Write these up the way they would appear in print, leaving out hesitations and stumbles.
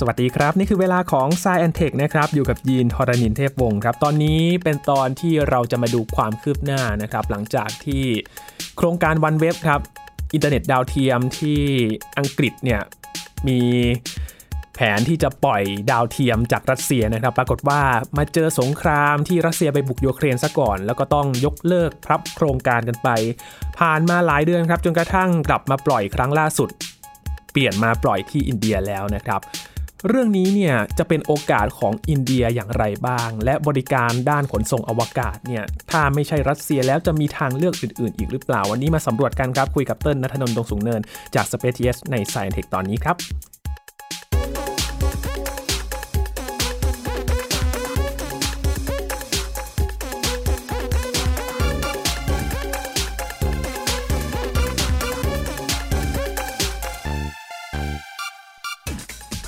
สวัสดีครับนี่คือเวลาของ Science Tech นะครับอยู่กับยีนธรณินทร์เทพวงศ์ครับตอนนี้เป็นตอนที่เราจะมาดูความคืบหน้านะครับหลังจากที่โครงการ One Web ครับอินเทอร์เน็ตดาวเทียมที่อังกฤษเนี่ยมีแผนที่จะปล่อยดาวเทียมจากรัสเซียนะครับปรากฏว่ามาเจอสงครามที่รัสเซียไปบุกยูเครนซะก่อนแล้วก็ต้องยกเลิกพับโครงการกันไปผ่านมาหลายเดือนครับจนกระทั่งกลับมาปล่อยครั้งล่าสุดเปลี่ยนมาปล่อยที่อินเดียแล้วนะครับเรื่องนี้เนี่ยจะเป็นโอกาสของอินเดียอย่างไรบ้างและบริการด้านขนส่งอวกาศเนี่ยถ้าไม่ใช่รัสเซียแล้วจะมีทางเลือกอื่นๆอีกหรือเปล่าวันนี้มาสำรวจกันครับคุยกับเติ้ลณัฐนนท์ ดงสูงเนินจาก Space TH ใน Science Tech ตอนนี้ครับ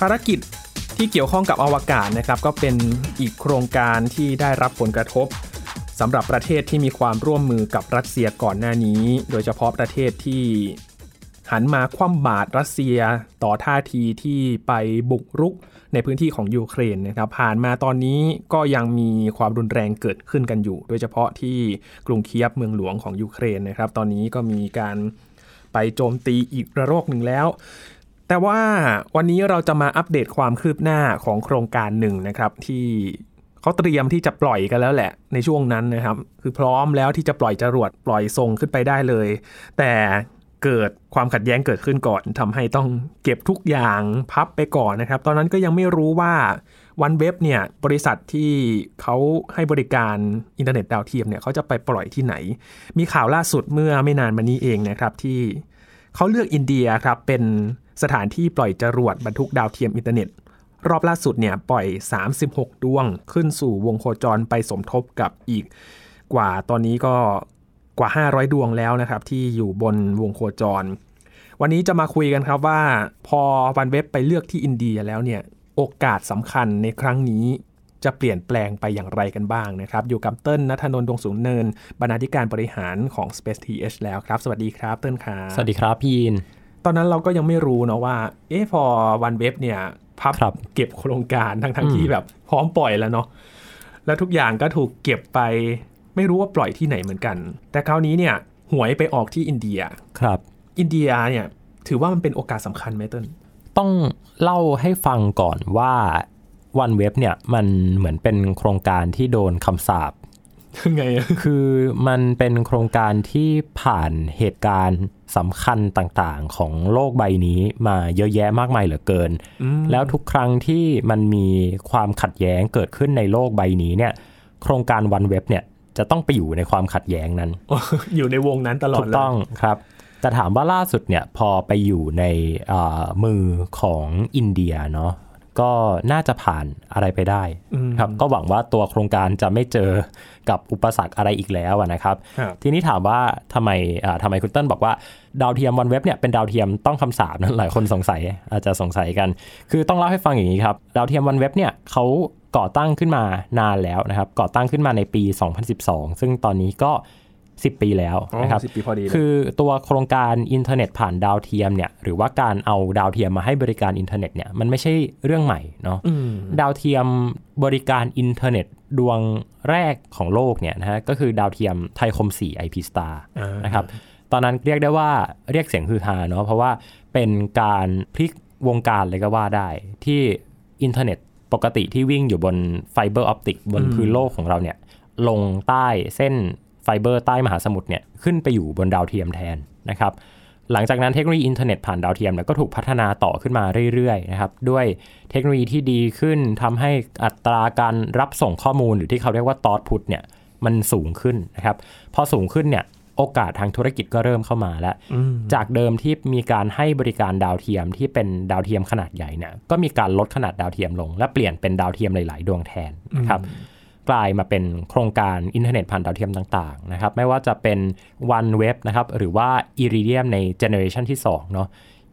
ภารกิจที่เกี่ยวข้องกับอวกาศนะครับก็เป็นอีกโครงการที่ได้รับผลกระทบสำหรับประเทศที่มีความร่วมมือกับรัสเซียก่อนหน้านี้โดยเฉพาะประเทศที่หันมาคว่ำบาตรรัสเซียต่อท่าทีที่ไปบุกรุกในพื้นที่ของยูเครนนะครับผ่านมาตอนนี้ก็ยังมีความรุนแรงเกิดขึ้นกันอยู่โดยเฉพาะที่กรุงเคียฟเมืองหลวงของยูเครนนะครับตอนนี้ก็มีการไปโจมตีอีกระลอกหนึ่งแล้วแต่ว่าวันนี้เราจะมาอัปเดตความคืบหน้าของโครงการหนึ่งนะครับที่เขาเตรียมที่จะปล่อยกันแล้วแหละในช่วงนั้นนะครับคือพร้อมแล้วที่จะปล่อยจรวดปล่อยส่งขึ้นไปได้เลยแต่เกิดความขัดแย้งเกิดขึ้นก่อนทำให้ต้องเก็บทุกอย่างพับไปก่อนนะครับตอนนั้นก็ยังไม่รู้ว่า One Web เนี่ยบริษัทที่เขาให้บริการอินเทอร์เน็ตดาวเทียมเนี่ยเขาจะไปปล่อยที่ไหนมีข่าวล่าสุดเมื่อไม่นานมานี้เองนะครับที่เขาเลือกอินเดียครับเป็นสถานที่ปล่อยจรวดบรรทุกดาวเทียมอินเทอร์เน็ตรอบล่าสุดเนี่ยปล่อย36ดวงขึ้นสู่วงโคจรไปสมทบกับอีกกว่าตอนนี้ก็กว่า500ดวงแล้วนะครับที่อยู่บนวงโคจรวันนี้จะมาคุยกันครับว่าพอ One Web ไปเลือกที่อินเดียแล้วเนี่ยโอกาสสำคัญในครั้งนี้จะเปลี่ยนแปลงไปอย่างไรกันบ้างนะครับอยู่กับเติ้ลณัฐนนท์ ดงสูงเนินบรรณาธิการบริหารของ Space TH แล้วครับสวัสดีครับเติ้ลครับสวัสดีครับพี่อินตอนนั้นเราก็ยังไม่รู้เนาะว่าพอ One Web เนี่ยพับเก็บโครงการทั้งที่แบบพร้อมปล่อยแล้วเนาะแล้วทุกอย่างก็ถูกเก็บไปไม่รู้ว่าปล่อยที่ไหนเหมือนกันแต่คราวนี้เนี่ยหวยไปออกที่อินเดียครับอินเดียเนี่ยถือว่ามันเป็นโอกาสสำคัญไหมเติ้ลต้องเล่าให้ฟังก่อนว่า One Web เนี่ยมันเหมือนเป็นโครงการที่โดนคำสาปยังไงคือมันเป็นโครงการที่ผ่านเหตุการณ์สำคัญต่างๆของโลกใบนี้มาเยอะแยะมากมายเหลือเกินแล้วทุกครั้งที่มันมีความขัดแย้งเกิดขึ้นในโลกใบนี้เนี่ยโครงการ One Web เนี่ยจะต้องไปอยู่ในความขัดแย้งนั้น อยู่ในวงนั้นตลอดเลยถูกต้องครับแต่ถามว่าล่าสุดเนี่ยพอไปอยู่ในมือของอินเดียเนาะก็น่าจะผ่านอะไรไปได้ครับก็หวังว่าตัวโครงการจะไม่เจอกับอุปสรรคอะไรอีกแล้วนะครับทีนี้ถามว่าทำไมคุณเติ้ลบอกว่าดาวเทียม One Web เนี่ยเป็นดาวเทียมต้องคำสาปนั้นหลายคนสงสัยอาจจะสงสัยกันคือต้องเล่าให้ฟังอย่างนี้ครับดาวเทียม One Web เนี่ยเขาก่อตั้งขึ้นมานานแล้วนะครับก่อตั้งขึ้นมาในปี2012ซึ่งตอนนี้ก็10ปีแล้วนะครับคือตัวโครงการอินเทอร์เน็ตผ่านดาวเทียมเนี่ยหรือว่าการเอาดาวเทียมมาให้บริการอินเทอร์เน็ตเนี่ยมันไม่ใช่เรื่องใหม่เนาะดาวเทียมบริการอินเทอร์เน็ตดวงแรกของโลกเนี่ยนะฮะก็คือดาวเทียมไทยคม4 IP Star นะครับตอนนั้นเรียกได้ว่าเรียกเสียงฮือฮาเนาะเพราะว่าเป็นการพลิกวงการเลยก็ว่าได้ที่อินเทอร์เน็ตปกติที่วิ่งอยู่บนไฟเบอร์ออปติกบนพื้นโลกของเราเนี่ยลงใต้เส้นไฟเบอร์ใต้มหาสมุทรเนี่ยขึ้นไปอยู่บนดาวเทียมแทนนะครับหลังจากนั้นเทคโนโลยีอินเทอร์เน็ตผ่านดาวเทียมเนี่ยก็ถูกพัฒนาต่อขึ้นมาเรื่อยๆนะครับด้วยเทคโนโลยีที่ดีขึ้นทำให้อัตราการรับส่งข้อมูลหรือที่เขาเรียกว่า output เนี่ยมันสูงขึ้นนะครับพอสูงขึ้นเนี่ยโอกาสทางธุรกิจก็เริ่มเข้ามาแล้วจากเดิมที่มีการให้บริการดาวเทียมที่เป็นดาวเทียมขนาดใหญ่เนี่ยก็มีการลดขนาดดาวเทียมลงและเปลี่ยนเป็นดาวเทียมหลายๆดวงแทนนะครับกลายมาเป็นโครงการอินเทอร์เน็ตผ่านดาวเทียมต่างๆนะครับไม่ว่าจะเป็น One Web นะครับหรือว่า Iridium ในเจเนอเรชันที่2เนาะ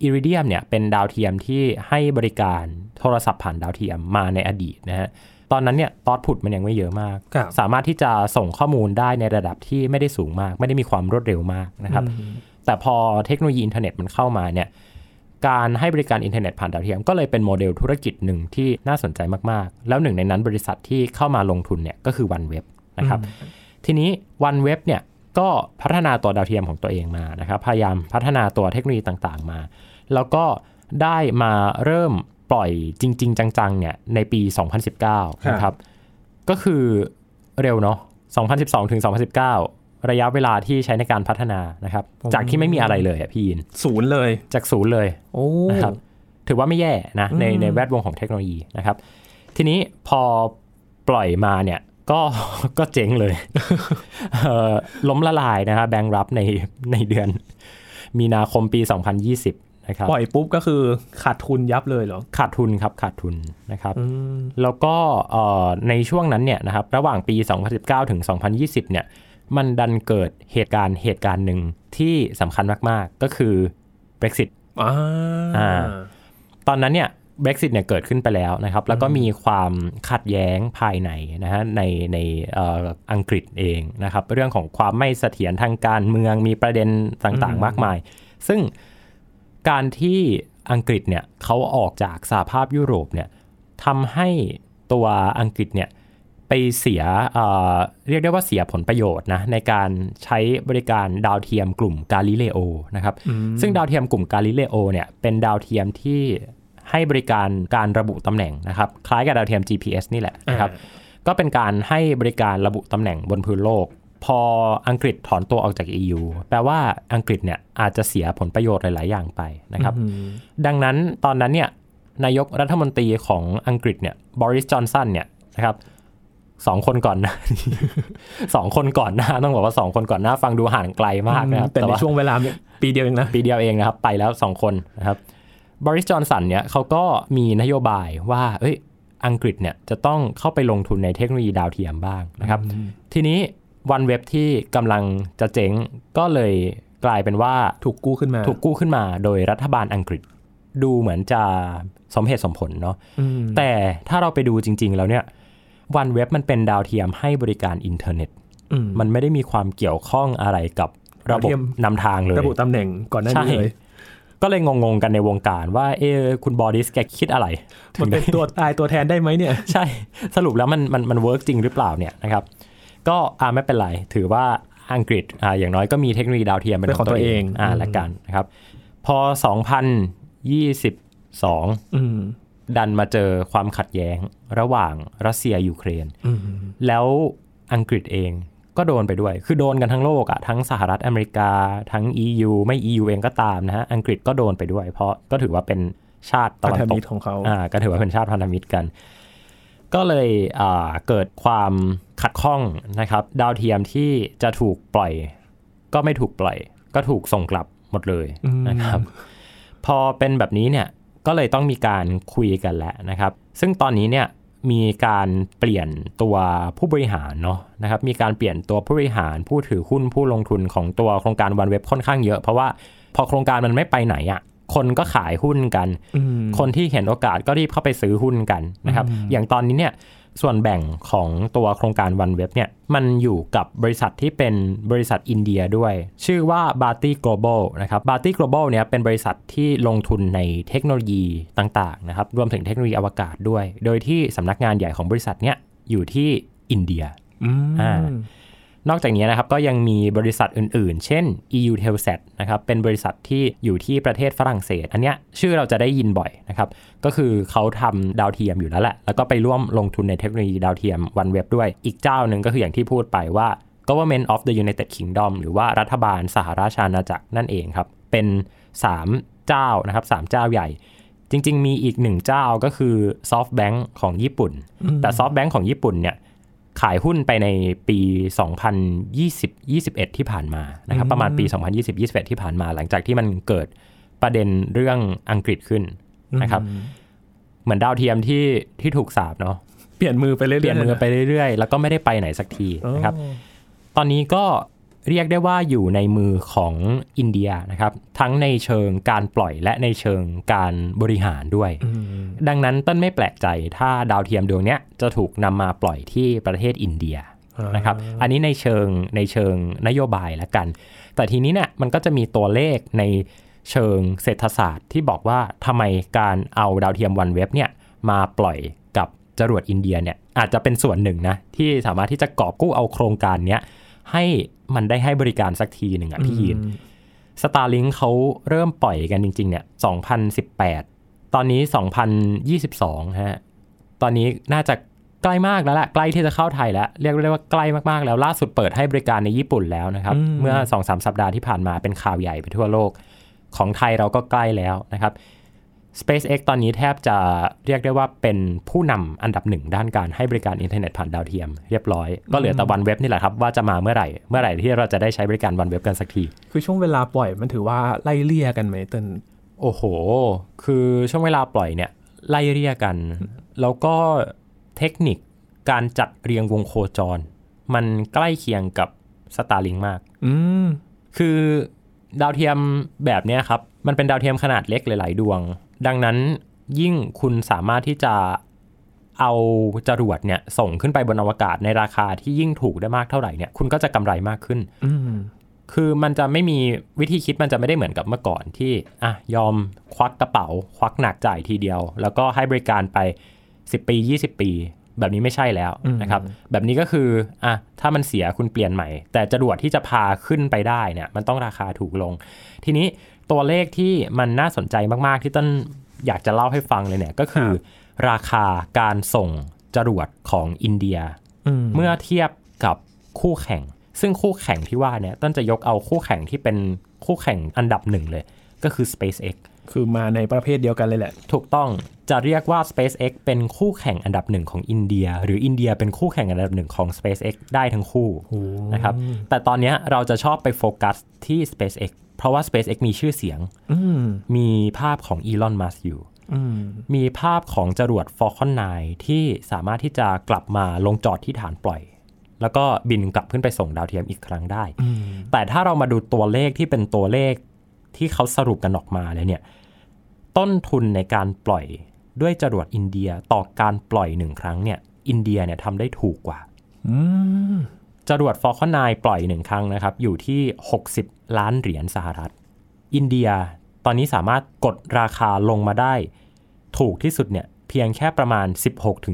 Iridium เนี่ยเป็นดาวเทียมที่ให้บริการโทรศัพท์ผ่านดาวเทียมมาในอดีตนะฮะตอนนั้นเนี่ยตอดผุดมันยังไม่เยอะมากสามารถที่จะส่งข้อมูลได้ในระดับที่ไม่ได้สูงมากไม่ได้มีความรวดเร็วมากนะครับแต่พอเทคโนโลยีอินเทอร์เน็ตมันเข้ามาเนี่ย การให้บริการอินเทอร์เน็ตผ่านดาวเทียมก็เลยเป็นโมเดลธุรกิจหนึ่งที่น่าสนใจมากๆแล้วหนึ่งในนั้นบริษัทที่เข้ามาลงทุนเนี่ยก็คือ One Web นะครับทีนี้ One Web เนี่ยก็พัฒนาตัวดาวเทียมของตัวเองมานะครับพยายามพัฒนาตัวเทคโนโลยีต่างๆมาแล้วก็ได้มาเริ่มปล่อยจริงๆจังๆเนี่ยในปี2019นะครับก็คือเร็วเนาะ2012ถึง2019ระยะเวลาที่ใช้ในการพัฒนานะครับจากที่ไม่มีอะไรเลยพี่ยินศูนย์เลยจากศูนย์เลยนะครับถือว่าไม่แย่นะในแวดวงของเทคโนโลยีนะครับทีนี้พอปล่อยมาเนี่ยก็เจ๊งเลย ล้มละลายนะครับแบงค์รับในเดือนมีนาคมปี2020นะครับปล่อยปุ๊บก็คือขาดทุนยับเลยเหรอขาดทุนครับขาดทุนนะครับแล้วก็ในช่วงนั้นเนี่ยนะครับระหว่างปี2019ถึง2020เนี่ยมันดันเกิดเหตุการณ์หนึ่งที่สำคัญมากๆก็คือ Brexit ตอนนั้นเนี่ยBrexit เนี่ยเกิดขึ้นไปแล้วนะครับแล้วก็มีความขัดแย้งภายในนะฮะในอังกฤษเองนะครับเรื่องของความไม่เสถียรทางการเมืองมีประเด็นต่างๆมากมายซึ่งการที่อังกฤษเนี่ยเขาออกจากสหภาพยุโรปเนี่ยทำให้ตัวอังกฤษเนี่ยไปเสียเรียกได้ว่าเสียผลประโยชน์นะในการใช้บริการดาวเทียมกลุ่มกาลิเลโอนะครับซึ่งดาวเทียมกลุ่มกาลิเลโอเนี่ยเป็นดาวเทียมที่ให้บริการการระบุตำแหน่งนะครับคล้ายกับดาวเทียม GPS นี่แหละนะครับก็เป็นการให้บริการระบุตำแหน่งบนพื้นโลกพออังกฤษถอนตัวออกจาก EU แปลว่าอังกฤษเนี่ยอาจจะเสียผลประโยชน์หลายๆอย่างไปนะครับดังนั้นตอนนั้นเนี่ยนายกรัฐมนตรีของอังกฤษเนี่ยบอริสจอนสันเนี่ยนะครับ2คนก่อนหน้าต้องบอกว่า2คนก่อนหน้าฟังดูห่างไกลมากนะครับแต่ในช่วงเวลาปีเดียวเองนะปีเดียวเองนะครับไปแล้ว2คนนะครับบริส จอนสันเนี่ยเขาก็มีนโยบายว่าอังกฤษเนี่ยจะต้องเข้าไปลงทุนในเทคโนโลยีดาวเทียมบ้างนะครับทีนี้ One Web ที่กำลังจะเจ๊งก็เลยกลายเป็นว่าถูกกู้ขึ้นมาโดยรัฐบาลอังกฤษดูเหมือนจะสมเหตุสมผลเนาะแต่ถ้าเราไปดูจริงๆแล้วเนี่ย One Web มันเป็นดาวเทียมให้บริการอินเทอร์เน็ตมันไม่ได้มีความเกี่ยวข้องอะไรกับระบบนำทางเลยระบุตำแหน่งก่อนหน้านี้เลยก็เลยงงๆกันในวงการว่าคุณบอริสแกคิดอะไรมันเป็นตัวตายตัวแทนได้ไหมเนี่ยใช่สรุปแล้วมันเวิร์กจริงหรือเปล่าเนี่ยนะครับก็ไม่เป็นไรถือว่าอังกฤษอย่างน้อยก็มีเทคโนโลยีดาวเทียมเป็นของตัวเองละกันนะครับพอ2022ดันมาเจอความขัดแย้งระหว่างรัสเซียยูเครนแล้วอังกฤษเองก็โดนไปด้วยคือโดนกันทั้งโลกอ่ะทั้งสหรัฐอเมริกาทั้ง EU ไม่ EU เองก็ตามนะฮะอังกฤษก็โดนไปด้วยเพราะก็ถือว่าเป็นชาติตะวันตกของเขาก็ถือว่าเป็นชาติพันธมิตรกันก็เลยเกิดความขัดข้องนะครับดาวเทียมที่จะถูกปล่อยก็ไม่ถูกปล่อยก็ถูกส่งกลับหมดเลยนะครับพอเป็นแบบนี้เนี่ยก็เลยต้องมีการคุยกันแล้วนะครับซึ่งตอนนี้เนี่ยมีการเปลี่ยนตัวผู้บริหารเนาะนะครับมีการเปลี่ยนตัวผู้บริหารผู้ถือหุ้นผู้ลงทุนของตัวโครงการ One Web ค่อนข้างเยอะเพราะว่าพอโครงการมันไม่ไปไหนอ่ะคนก็ขายหุ้นกันคนที่เห็นโอกาสก็รีบเข้าไปซื้อหุ้นกันนะครับอย่างตอนนี้เนี่ยส่วนแบ่งของตัวโครงการ One Web เนี่ยมันอยู่กับบริษัทที่เป็นบริษัทอินเดียด้วยชื่อว่า Bharti Global นะครับ Bharti Global เนี่ยเป็นบริษัทที่ลงทุนในเทคโนโลยีต่างๆนะครับรวมถึงเทคโนโลยีอวกาศด้วยโดยที่สำนักงานใหญ่ของบริษัทเนี่ยอยู่ที่อินเดียนอกจากนี้นะครับก็ยังมีบริษัทอื่นๆเช่น EUTELSAT นะครับเป็นบริษัทที่อยู่ที่ประเทศฝรั่งเศสอันเนี้ยชื่อเราจะได้ยินบ่อยนะครับก็คือเขาทำดาวเทียมอยู่แล้วแหละแล้วก็ไปร่วมลงทุนในเทคโนโลยีดาวเทียม One Web ด้วยอีกเจ้าหนึ่งก็คืออย่างที่พูดไปว่า Government of the United Kingdom หรือว่ารัฐบาลสหราชอาณาจักรนั่นเองครับเป็น3เจ้านะครับ3เจ้าใหญ่จริงๆมีอีก1เจ้าก็คือ SoftBank ของญี่ปุ่นแต่ SoftBank ของญี่ปุ่นเนี่ยขายหุ้นไปในปี2021ที่ผ่านมานะครับประมาณปี2020-21ที่ผ่านมาหลังจากที่มันเกิดประเด็นเรื่องอังกฤษขึ้นนะครับเหมือนดาวเทียมที่ถูกสาปเนาะเปลี่ยนมือไปเรื่อยแล้วก็ไม่ได้ไปไหนสักทีนะครับตอนนี้ก็เรียกได้ว่าอยู่ในมือของอินเดียนะครับทั้งในเชิงการปล่อยและในเชิงการบริหารด้วยดังนั้นต้นไม่แปลกใจถ้าดาวเทียมดวงนี้จะถูกนำมาปล่อยที่ประเทศอินเดียนะครับอันนี้ในเชิงนโยบายละกันแต่ทีนี้เนี่ยมันก็จะมีตัวเลขใน เชิงเศรษฐศาสตร์ที่บอกว่าทำไมการเอาดาวเทียม One Web เนี่ยมาปล่อยกับจรวดอินเดียเนี่ยอาจจะเป็นส่วนหนึ่งนะที่สามารถที่จะกอบกู้เอาโครงการเนี้ยให้มันได้ให้บริการสักทีหนึ่งอ่ะพี่ยิน Starlink เขาเริ่มปล่อยกันจริงๆเนี่ย2018ตอนนี้2022ฮะตอนนี้น่าจะใกล้มากแล้วแหละใกล้ที่จะเข้าไทยแล้วเรียกได้ว่าใกล้มากๆแล้วล่าสุดเปิดให้บริการในญี่ปุ่นแล้วนะครับเมื่อ 2-3 สัปดาห์ที่ผ่านมาเป็นข่าวใหญ่ไปทั่วโลกของไทยเราก็ใกล้แล้วนะครับ SpaceX ตอนนี้แทบจะเรียกได้ว่าเป็นผู้นำอันดับหนึ่งด้านการให้บริการอินเทอร์เน็ตผ่านดาวเทียมเรียบร้อยก็เหลือแต่ One Web นี่แหละครับว่าจะมาเมื่อไหร่ที่เราจะได้ใช้บริการ One Web กันสักทีคือช่วงเวลาปล่อยมันถือว่าไล่เลี่ยกันไหมเติ้ลโอ้โหคือช่วงเวลาปล่อยเนี่ยไล่เลี่ยกันแล้วก็เทคนิคการจัดเรียงวงโคจรมันใกล้เคียงกับ Starlink มากคือดาวเทียมแบบนี้ครับมันเป็นดาวเทียมขนาดเล็กหลายๆดวงดังนั้นยิ่งคุณสามารถที่จะเอาจรวดเนี่ยส่งขึ้นไปบนอวกาศในราคาที่ยิ่งถูกได้มากเท่าไหร่เนี่ยคุณก็จะกำไรมากขึ้นคือมันจะไม่มีวิธีคิดมันจะไม่ได้เหมือนกับเมื่อก่อนที่อ่ะยอมควักกระเป๋าควักหนักจ่ายทีเดียวแล้วก็ให้บริการไป10ปี20ปีแบบนี้ไม่ใช่แล้วนะครับแบบนี้ก็คืออ่ะถ้ามันเสียคุณเปลี่ยนใหม่แต่จรวดที่จะพาขึ้นไปได้เนี่ยมันต้องราคาถูกลงทีนี้ตัวเลขที่มันน่าสนใจมากๆที่ต้นอยากจะเล่าให้ฟังเลยเนี่ยก็คือราคาการส่งจรวดของอินเดียเมื่อเทียบกับคู่แข่งซึ่งคู่แข่งที่ว่าเนี่ยต้นจะยกเอาคู่แข่งที่เป็นคู่แข่งอันดับหนึ่งเลยก็คือ SpaceXคือมาในประเภทเดียวกันเลยแหละถูกต้องจะเรียกว่า SpaceX เป็นคู่แข่งอันดับหนึ่งของอินเดียหรืออินเดียเป็นคู่แข่งอันดับหนึ่งของ SpaceX ได้ทั้งคู่นะครับแต่ตอนนี้เราจะชอบไปโฟกัสที่ SpaceX เพราะว่า SpaceX มีชื่อเสียงมีภาพของ Elon Musk อยู่มีภาพของจรวด Falcon 9 ที่สามารถที่จะกลับมาลงจอดที่ฐานปล่อยแล้วก็บินกลับขึ้นไปส่งดาวเทียมอีกครั้งได้แต่ถ้าเรามาดูตัวเลขที่เป็นตัวเลขที่เขาสรุปกันออกมาแล้วเนี่ยต้นทุนในการปล่อยด้วยจรวดอินเดียต่อการปล่อย1ครั้งเนี่ยอินเดียเนี่ยทำได้ถูกกว่าจรวด Falcon 9 ปล่อย1ครั้งนะครับอยู่ที่60ล้านเหรียญสหรัฐอินเดียตอนนี้สามารถกดราคาลงมาได้ถูกที่สุดเนี่ยเพียงแค่ประมาณ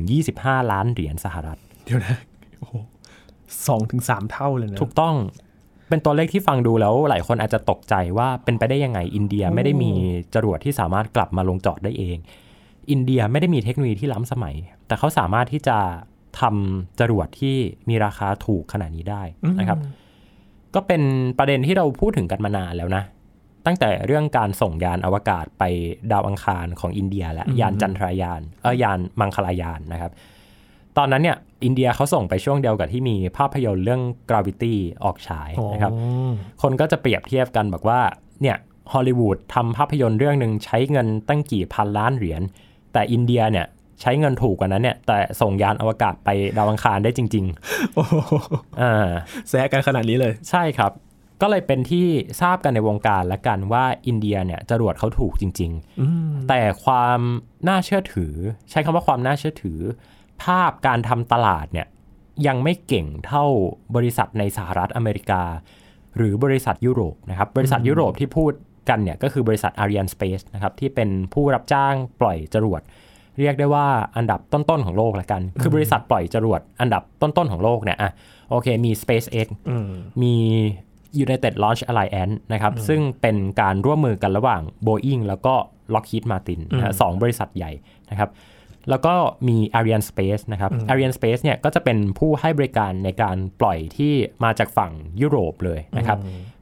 16-25 ล้านเหรียญสหรัฐเดี๋ยวนะโอ้โห 2-3 เท่าเลยนะถูกต้องเป็นตัวเลขที่ฟังดูแล้วหลายคนอาจจะตกใจว่าเป็นไปได้ยังไงอินเดียไม่ได้มีจรวดที่สามารถกลับมาลงจอดได้เองอินเดียไม่ได้มีเทคโนโลยีที่ล้ำสมัยแต่เขาสามารถที่จะทำจรวดที่มีราคาถูกขนาดนี้ได้นะครับก็เป็นประเด็นที่เราพูดถึงกันมานานแล้วนะตั้งแต่เรื่องการส่งยานอวกาศไปดาวอังคารของอินเดียและยานจันทรายานยานมังคลายานนะครับตอนนั้นเนี่ยอินเดียเขาส่งไปช่วงเดียวกับที่มีภาพยนตร์เรื่อง Gravity ออกฉายนะครับคนก็จะเปรียบเทียบกันบอกว่าเนี่ยฮอลลีวูดทำภาพยนตร์เรื่องนึงใช้เงินตั้งกี่พันล้านเหรียญแต่อินเดียเนี่ยใช้เงินถูกกว่านั้นเนี่ยแต่ส่งยานอวกาศไปดาวอังคารได้จริงๆโอ้โหแซะกันขนาดนี้เลยใช่ครับก็เลยเป็นที่ทราบกันในวงการละกันว่าอินเดียเนี่ยจรวดเขาถูกจริงๆแต่ความน่าเชื่อถือใช้คำว่าความน่าเชื่อถือภาพการทำตลาดเนี่ยยังไม่เก่งเท่าบริษัทในสหรัฐอเมริกาหรือบริษัทยุโรปนะครับบริษัทยุโรปที่พูดกันเนี่ยก็คือบริษัท Ariane Space นะครับที่เป็นผู้รับจ้างปล่อยจรวดเรียกได้ว่าอันดับต้นๆของโลกละกันคือบริษัทปล่อยจรวดอันดับต้นๆของโลกเนี่ยอ่ะโอเคมี SpaceX มี United Launch Alliance นะครับซึ่งเป็นการร่วมมือกันระหว่าง Boeing แล้วก็ Lockheed Martin นะ2บริษัทใหญ่นะครับแล้วก็มี Ariane Space นะครับ Ariane Space เนี่ยก็จะเป็นผู้ให้บริการในการปล่อยที่มาจากฝั่งยุโรปเลยนะครับ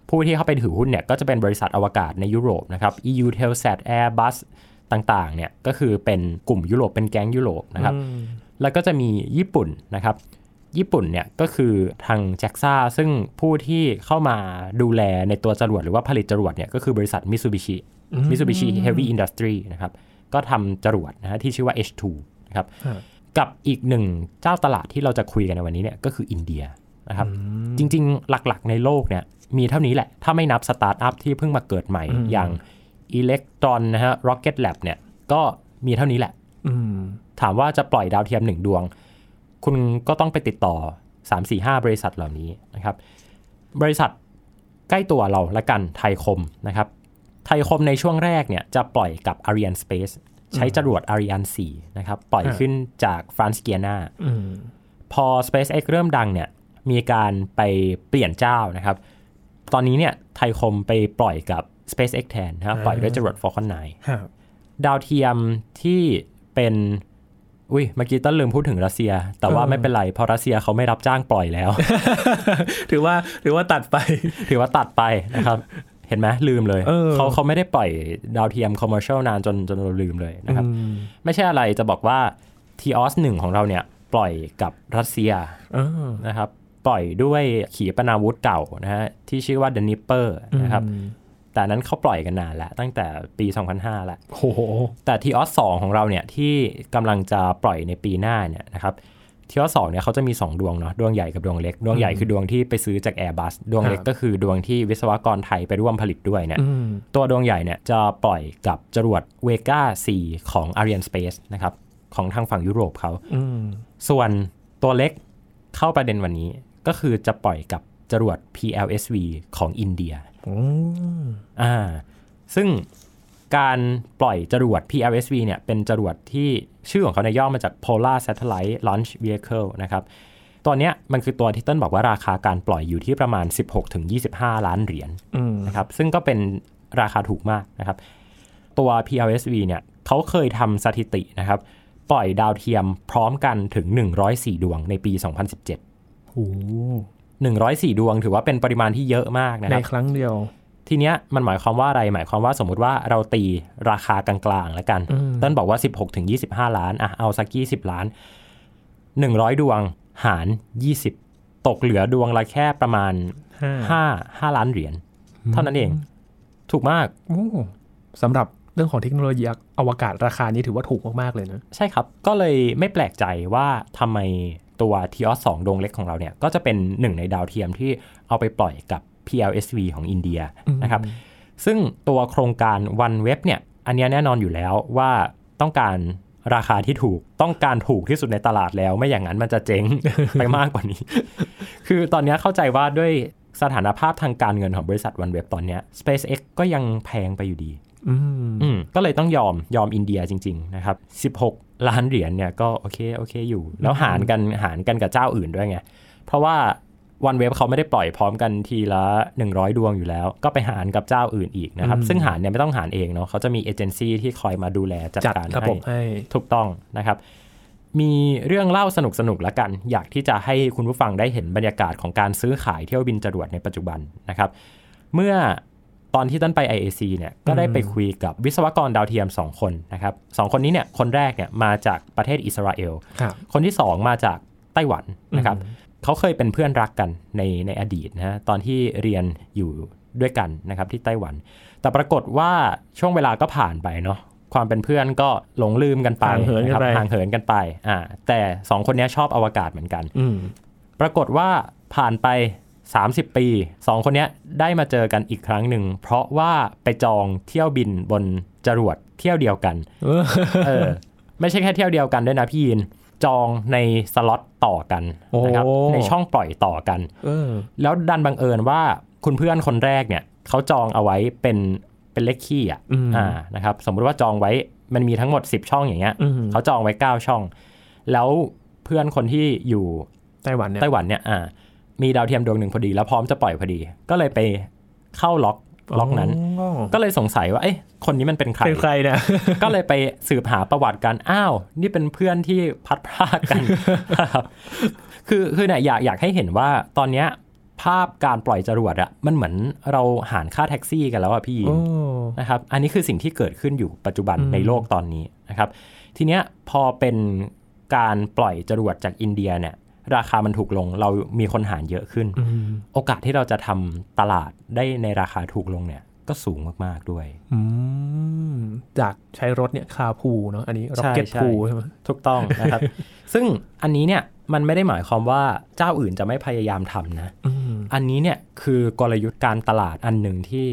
ผู้ที่เข้าไปถือหุ้นเนี่ยก็จะเป็นบริษัทอวกาศในยุโรปนะครับ EUTELSAT Airbus ต่างๆเนี่ยก็คือเป็นกลุ่มยุโรปเป็นแก๊งยุโรปนะครับแล้วก็จะมีญี่ปุ่นนะครับญี่ปุ่นเนี่ยก็คือทาง JAXA ซึ่งผู้ที่เข้ามาดูแลในตัวจรวดหรือว่าผลิตจรวดเนี่ยก็คือบริษัท Mitsubishi Heavy Industry นะครับก็ทำจรวดนะฮะที่ชื่อว่า H2 นะครับกับอีกหนึ่งเจ้าตลาดที่เราจะคุยกันในวันนี้เนี่ยก็คืออินเดียนะครับจริงๆหลักๆในโลกเนี่ยมีเท่านี้แหละถ้าไม่นับสตาร์ทอัพที่เพิ่งมาเกิดใหม่อย่าง Electron นะฮะ Rocket Lab เนี่ยก็มีเท่านี้แหละถามว่าจะปล่อยดาวเทียม1ดวงคุณก็ต้องไปติดต่อ 3-4-5 บริษัทเหล่านี้นะครับบริษัทใกล้ตัวเราละกันไทยคมนะครับ ไทยคมในช่วงแรกเนี่ยจะปล่อยกับ Ariane Space ใช้จรวด Ariane 4 นะครับปล่อยขึ้นจาก France Guiana พอ SpaceX เริ่มดังเนี่ยมีการไปเปลี่ยนเจ้านะครับตอนนี้เนี่ยไทยคมไปปล่อยกับ SpaceX แทนนะครับปล่อยด้วยจรวด Falcon 9 ดาวเทียมที่เป็นอุ้ยเมื่อกี้ต้นลืมพูดถึงรัสเซียแต่ว่าไม่เป็นไรเพราะรัสเซียเขาไม่รับจ้างปล่อยแล้ว ถือว่าตัดไป ถือว่าตัดไปนะครับ เห็นไหมลืมเลยเขาไม่ได้ปล่อยดาวเทียมคอมเมอร์เชียลนานจนเราลืมเลยนะครับไม่ใช่อะไรจะบอกว่า THEOS-1 ของเราเนี่ยปล่อยกับรัสเซียนะครับปล่อยด้วยขีปนาวุธเก่านะฮะที่ชื่อว่า Dnepr นะครับแต่นั้นเขาปล่อยกันนานแล้วตั้งแต่ปี 2005 แล้วโอ้โหแต่ THEOS-2 ของเราเนี่ยที่กำลังจะปล่อยในปีหน้าเนี่ยนะครับ THEOS-2 เนี่ยเขาจะมี 2 ดวงเนาะดวงใหญ่กับดวงเล็กดวงใหญ่คือดวงที่ไปซื้อจาก Airbus ดวงเล็กก็คือดวงที่วิศวกรไทยไปร่วมผลิตด้วยเนี่ยตัวดวงใหญ่เนี่ยจะปล่อยกับจรวด Vega C ของ Ariane Space นะครับของทางฝั่งยุโรปเขาส่วนตัวเล็กเข้าประเด็นวันนี้ก็คือจะปล่อยกับจรวด PLSV ของอินเดียซึ่งการปล่อยจรวด PLSV เนี่ยเป็นจรวดที่ชื่อของเขาในย่อมาจาก Polar Satellite Launch Vehicle นะครับตัวเนี้ยมันคือตัวที่ต้นบอกว่าราคาการปล่อยอยู่ที่ประมาณ 16-25 ล้านเหรียญนะครับซึ่งก็เป็นราคาถูกมากนะครับตัว PLSV เนี่ยเขาเคยทำสถิตินะครับปล่อยดาวเทียมพร้อมกันถึง104ดวงในปี 2017โอ้104ดวงถือว่าเป็นปริมาณที่เยอะมากนะครับในครั้งเดียวทีเนี้ยมันหมายความว่าอะไรหมายความว่าสมมุติว่าเราตีราคากลางๆแล้วกันต้นบอกว่า 16-25 ล้านอ่ะเอาสัก20ล้าน100ดวงหาร20ตกเหลือดวงละแค่ประมาณ5ล้านเหรียญเท่านั้นเองถูกมากสำหรับเรื่องของเทคโนโลยีอวกาศราคานี้ถือว่าถูกมากๆเลยนะใช่ครับก็เลยไม่แปลกใจว่าทำไมตัว THEOS-2 ดวงเล็กของเราเนี่ยก็จะเป็นหนึ่งในดาวเทียมที่เอาไปปล่อยกับ PLSV ของอินเดียนะครับซึ่งตัวโครงการ One Web เนี่ยอันนี้แน่นอนอยู่แล้วว่าต้องการราคาที่ถูกต้องการถูกที่สุดในตลาดแล้วไม่อย่างนั้นมันจะเจ๊ง ไปมากกว่านี้ คือตอนนี้เข้าใจว่าด้วยสถานภาพทางการเงินของบริษัท One Web ตอนนี้ SpaceX ก็ยังแพงไปอยู่ดีก็เลยต้องยอมอินเดียจริงๆนะครับ16ล้านเหรียญเนี่ยก็โอเคอยู่แล้วหารกันกับเจ้าอื่นด้วยไงเพราะว่า One Web เขาไม่ได้ปล่อยพร้อมกันทีละ100ดวงอยู่แล้วก็ไปหารกับเจ้าอื่นอีกนะครับซึ่งหารเนี่ยไม่ต้องหารเองเนาะเขาจะมีเอเจนซี่ที่คอยมาดูแลจัดการให้ถูกต้องนะครับมีเรื่องเล่าสนุกๆละกันอยากที่จะให้คุณผู้ฟังได้เห็นบรรยากาศของการซื้อขายเที่ยวบินจรวดในปัจจุบันนะครับเมื่อตอนที่ต้นไป IAC เนี่ยก็ได้ไปคุยกับวิศวกรดาวเทียม2คนนะครับ2คนนี้เนี่ยคนแรกเนี่ยมาจากประเทศอิสราเอลคนที่2มาจากไต้หวันนะครับเขาเคยเป็นเพื่อนรักกันในอดีตนะฮะตอนที่เรียนอยู่ด้วยกันนะครับที่ไต้หวันแต่ปรากฏว่าช่วงเวลาก็ผ่านไปเนาะความเป็นเพื่อนก็หลงลืมกันไปนะครับห่างเหินกันไปแต่2คนนี้ชอบอวกาศเหมือนกันปรากฏว่าผ่านไป30 ปี2คนนี้ได้มาเจอกันอีกครั้งหนึ่งเพราะว่าไปจองเที่ยวบินบนจรวดเที่ยวเดียวกันไม่ใช่แค่เที่ยวเดียวกันด้วยนะพี่ยินจองในสล็อตต่อกันนะครับในช่องปล่อยต่อกันแล้วดันบังเอิญว่าคุณเพื่อนคนแรกเนี่ยเขาจองเอาไว้เป็นเลขคี่นะครับสมมติว่าจองไว้มันมีทั้งหมด10ช่องอย่างเงี้ยเขาจองไว้9ช่องแล้วเพื่อนคนที่อยู่ไต้หวันเนี่ยมีดาวเทียมดวงหนึ่งพอดีแล้วพร้อมจะปล่อยพอดีก็เลยไปเข้าล็อกนั้นก็เลยสงสัยว่าเอ๊ะคนนี้มันเป็นใครเนี่ยก็เลยไปสืบหาประวัติกันอ้าวนี่เป็นเพื่อนที่พัดพรากกันครับคือเนี่ยอยากให้เห็นว่าตอนเนี้ยภาพการปล่อยจรวดอะมันเหมือนเราหารค่าแท็กซี่กันแล้วอะพี่ยินนะครับอันนี้คือสิ่งที่เกิดขึ้นอยู่ปัจจุบันในโลกตอนนี้นะครับทีเนี้ยพอเป็นการปล่อยจรวดจากอินเดียเนี่ยราคามันถูกลงเรามีคนหารเยอะขึ้นโอกาสที่เราจะทำตลาดได้ในราคาถูกลงเนี่ยก็สูงมากๆด้วยจากใช้รถเนี่ยคาร์พูลเนาะอันนี้ Rocket Pool ใช่ไหมถูกต้องนะครับ ซึ่งอันนี้เนี่ยมันไม่ได้หมายความว่าเจ้าอื่นจะไม่พยายามทำนะ อันนี้เนี่ยคือกลยุทธ์การตลาดอันหนึ่งที่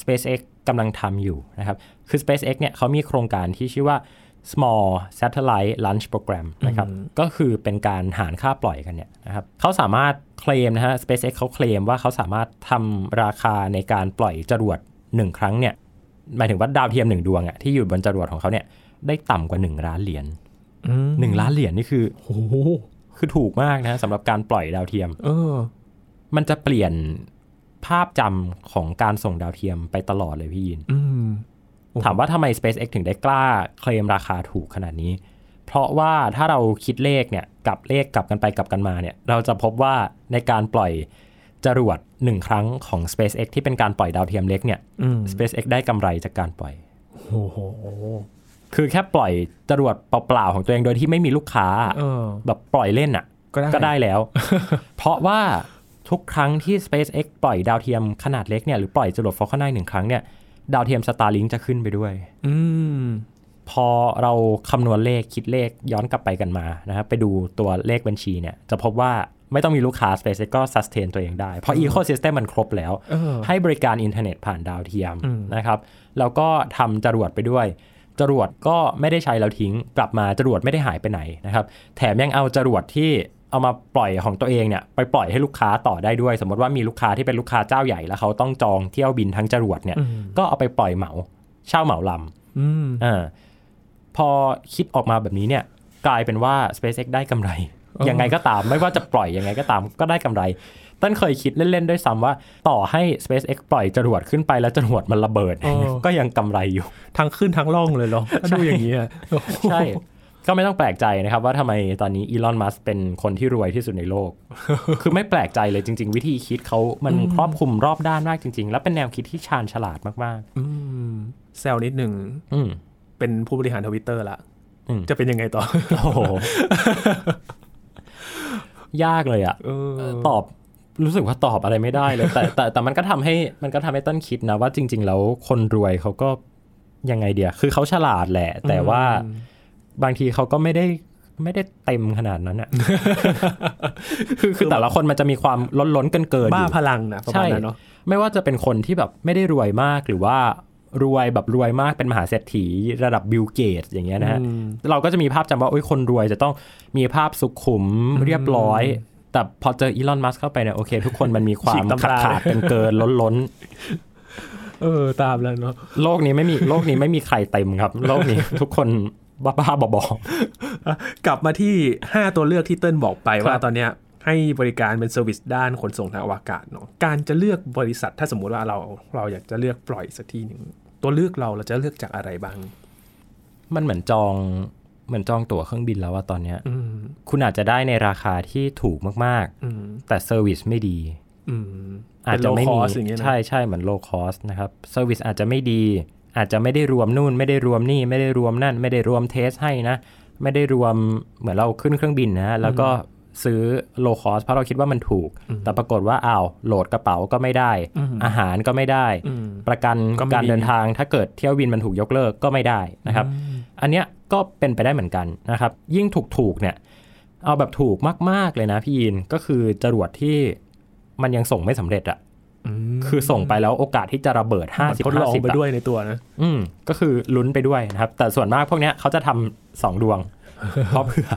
SpaceX กำลังทำอยู่นะครับคือ SpaceX เนี่ยเขามีโครงการที่ชื่อว่าSmall Satellite Launch Program นะครับก็คือเป็นการหารค่าปล่อยกันเนี่ยนะครับเขาสามารถเคลมนะฮะ SpaceX เขาเคลมว่าเขาสามารถทำราคาในการปล่อยจรวด1ครั้งเนี่ย หมายถึงว่าดาวเทียม1ดวงอ่ะที่อยู่บนจรวดของเขาเนี่ยได้ต่ำกว่า1ล้านเหรียญ1ล้านเหรียญนี่คือโอ้โหคือถูกมากนะสำหรับการปล่อยดาวเทียมมันจะเปลี่ยนภาพจำของการส่งดาวเทียมไปตลอดเลยพี่ยินถามว่าทำไม SpaceX ถึงได้กล้าเคลมราคาถูกขนาดนี้เพราะว่าถ้าเราคิดเลขเนี่ยกับเลขกลับกันไปกลับกันมาเนี่ยเราจะพบว่าในการปล่อยจรวด1ครั้งของ SpaceX ที่เป็นการปล่อยดาวเทียมเล็กเนี่ย SpaceX ได้กำไรจากการปล่อยโอ้โหคือแค่ปล่อยจรวดเปล่าๆของตัวเองโดยที่ไม่มีลูกค้าแบบปล่อยเล่นอ่ะก็ได้แล้ว เพราะว่าทุกครั้งที่ SpaceX ปล่อยดาวเทียมขนาดเล็กเนี่ยหรือปล่อยจรวด Falcon 9 1ครั้งเนี่ยดาวเทียม Starlink จะขึ้นไปด้วยพอเราคำนวณเลขคิดเลขย้อนกลับไปกันมานะครับไปดูตัวเลขบัญชีเนี่ยจะพบว่าไม่ต้องมีลูกค้า SpaceX ก็ sustain ตัวเองได้เพราะ ecosystem มันครบแล้วให้บริการอินเทอร์เน็ตผ่านดาวเทียมนะครับแล้วก็ทำจรวดไปด้วยจรวดก็ไม่ได้ใช้แล้วทิ้งกลับมาจรวดไม่ได้หายไปไหนนะครับแถมยังเอาจรวดที่เอามาปล่อยของตัวเองเนี่ยไปปล่อยให้ลูกค้าต่อได้ด้วยสมมติว่ามีลูกค้าที่เป็นลูกค้าเจ้าใหญ่แล้วเขาต้องจองเที่ยวบินทั้งจรวดเนี่ยก็เอาไปปล่อยเหมาเช่าเหมาลำพอคิดออกมาแบบนี้เนี่ยกลายเป็นว่า SpaceX ได้กำไรยังไงก็ตามไม่ว่าจะปล่อยยังไงก็ตามก็ได้กำไรตั้นเคยคิดเล่นๆด้วยซ้ำว่าต่อให้ SpaceX ปล่อยจรวดขึ้นไปแล้วจรวดมันระเบิดก็ยังกำไรอยู่ทั้งขึ้นทั้งล่องเลยหรอถ้าดูอย่างนี้ใช่ก็ไม่ต้องแปลกใจนะครับว่าทำไมตอนนี้อีลอนมัสก์เป็นคนที่รวยที่สุดในโลก คือไม่แปลกใจเลยจริงๆวิธีคิดเขามันครอบคลุมรอบด้านมากจริงๆแล้วเป็นแนวคิดที่ชาญฉลาดมากๆแซวนิดหนึ่งเป็นผู้บริหาร Twitter ละจะเป็นยังไงต่อ ยากเลยอ่ะตอบรู้สึกว่าตอบอะไรไม่ได้เลยแต่มันก็ทำให้ต้นคิดนะว่าจริงๆแล้วคนรวยเขาก็ยังไงเดียคือเขาฉลาดแหละแต่ว่าบางทีเขาก็ไม่ได้เต็มขนาดนั้นอ่ะ คือแต่ละคนมันจะมีความล้นเกินบ้าพลังนะประมาณนั้นเนาะไม่ว่าจะเป็นคนที่แบบไม่ได้รวยมากหรือว่ารวยแบบรวยมากเป็นมหาเศรษฐีระดับบิลเกตส์อย่างเงี้ยนะฮะเราก็จะมีภาพจำว่าโอ้ยคนรวยจะต้องมีภาพสุขุมเรียบร้อยแต่พอเจออีลอนมัสก์เข้าไปเนี่ยโอเคทุกคนมันมีความ ขาดเกินล้นตามแล้วเนาะโลกนี้ไม่มีใครเต็มครับโลกนี้ทุกคนบ้าๆบอๆกลับมาที่5ตัวเลือกที่เติ้ลบอกไปว่าตอนเนี้ยให้บริการเป็นเซอร์วิสด้านขนส่งทางอวกาศเนาะการจะเลือกบริษัทถ้าสมมุติว่าเราอยากจะเลือกปล่อยสักทีนึงตัวเลือกเราจะเลือกจากอะไรบ้างมันเหมือนจองตั๋วเครื่องบินแล้วว่าตอนเนี้ยคุณอาจจะได้ในราคาที่ถูกมากๆแต่เซอร์วิสไม่ดีอาจจะไม่มีใช่เหมือนโลคอสนะครับเซอร์วิสอาจจะไม่ดีอาจจะไม่ได้รวมนู่นไม่ได้รวมนี่ไม่ได้รวมนั่นไม่ได้รวมเทสให้นะไม่ได้รวมเหมือนเราขึ้นเครื่องบินนะแล้วก็ซื้อโลคอสเพราะเราคิดว่ามันถูกแต่ปรากฏว่าอ้าวโหลดกระเป๋าก็ไม่ได้อาหารก็ไม่ได้ประกันการเดินทางถ้าเกิดเที่ยวบินมันถูกยกเลิกก็ไม่ได้นะครับอันเนี้ยก็เป็นไปได้เหมือนกันนะครับยิ่งถูกเนี่ยเอาแบบถูกมากๆเลยนะพี่ยินก็คือจรวดที่มันยังส่งไม่สำเร็จอะคือส่งไปแล้วโอกาสที่จะระเบิด 50-50 ทดลองไปด้วยในตัวนะก็คือลุ้นไปด้วยนะครับแต่ส่วนมากพวกเนี้ยเขาจะทำ2ดวงเพราะเผื่อ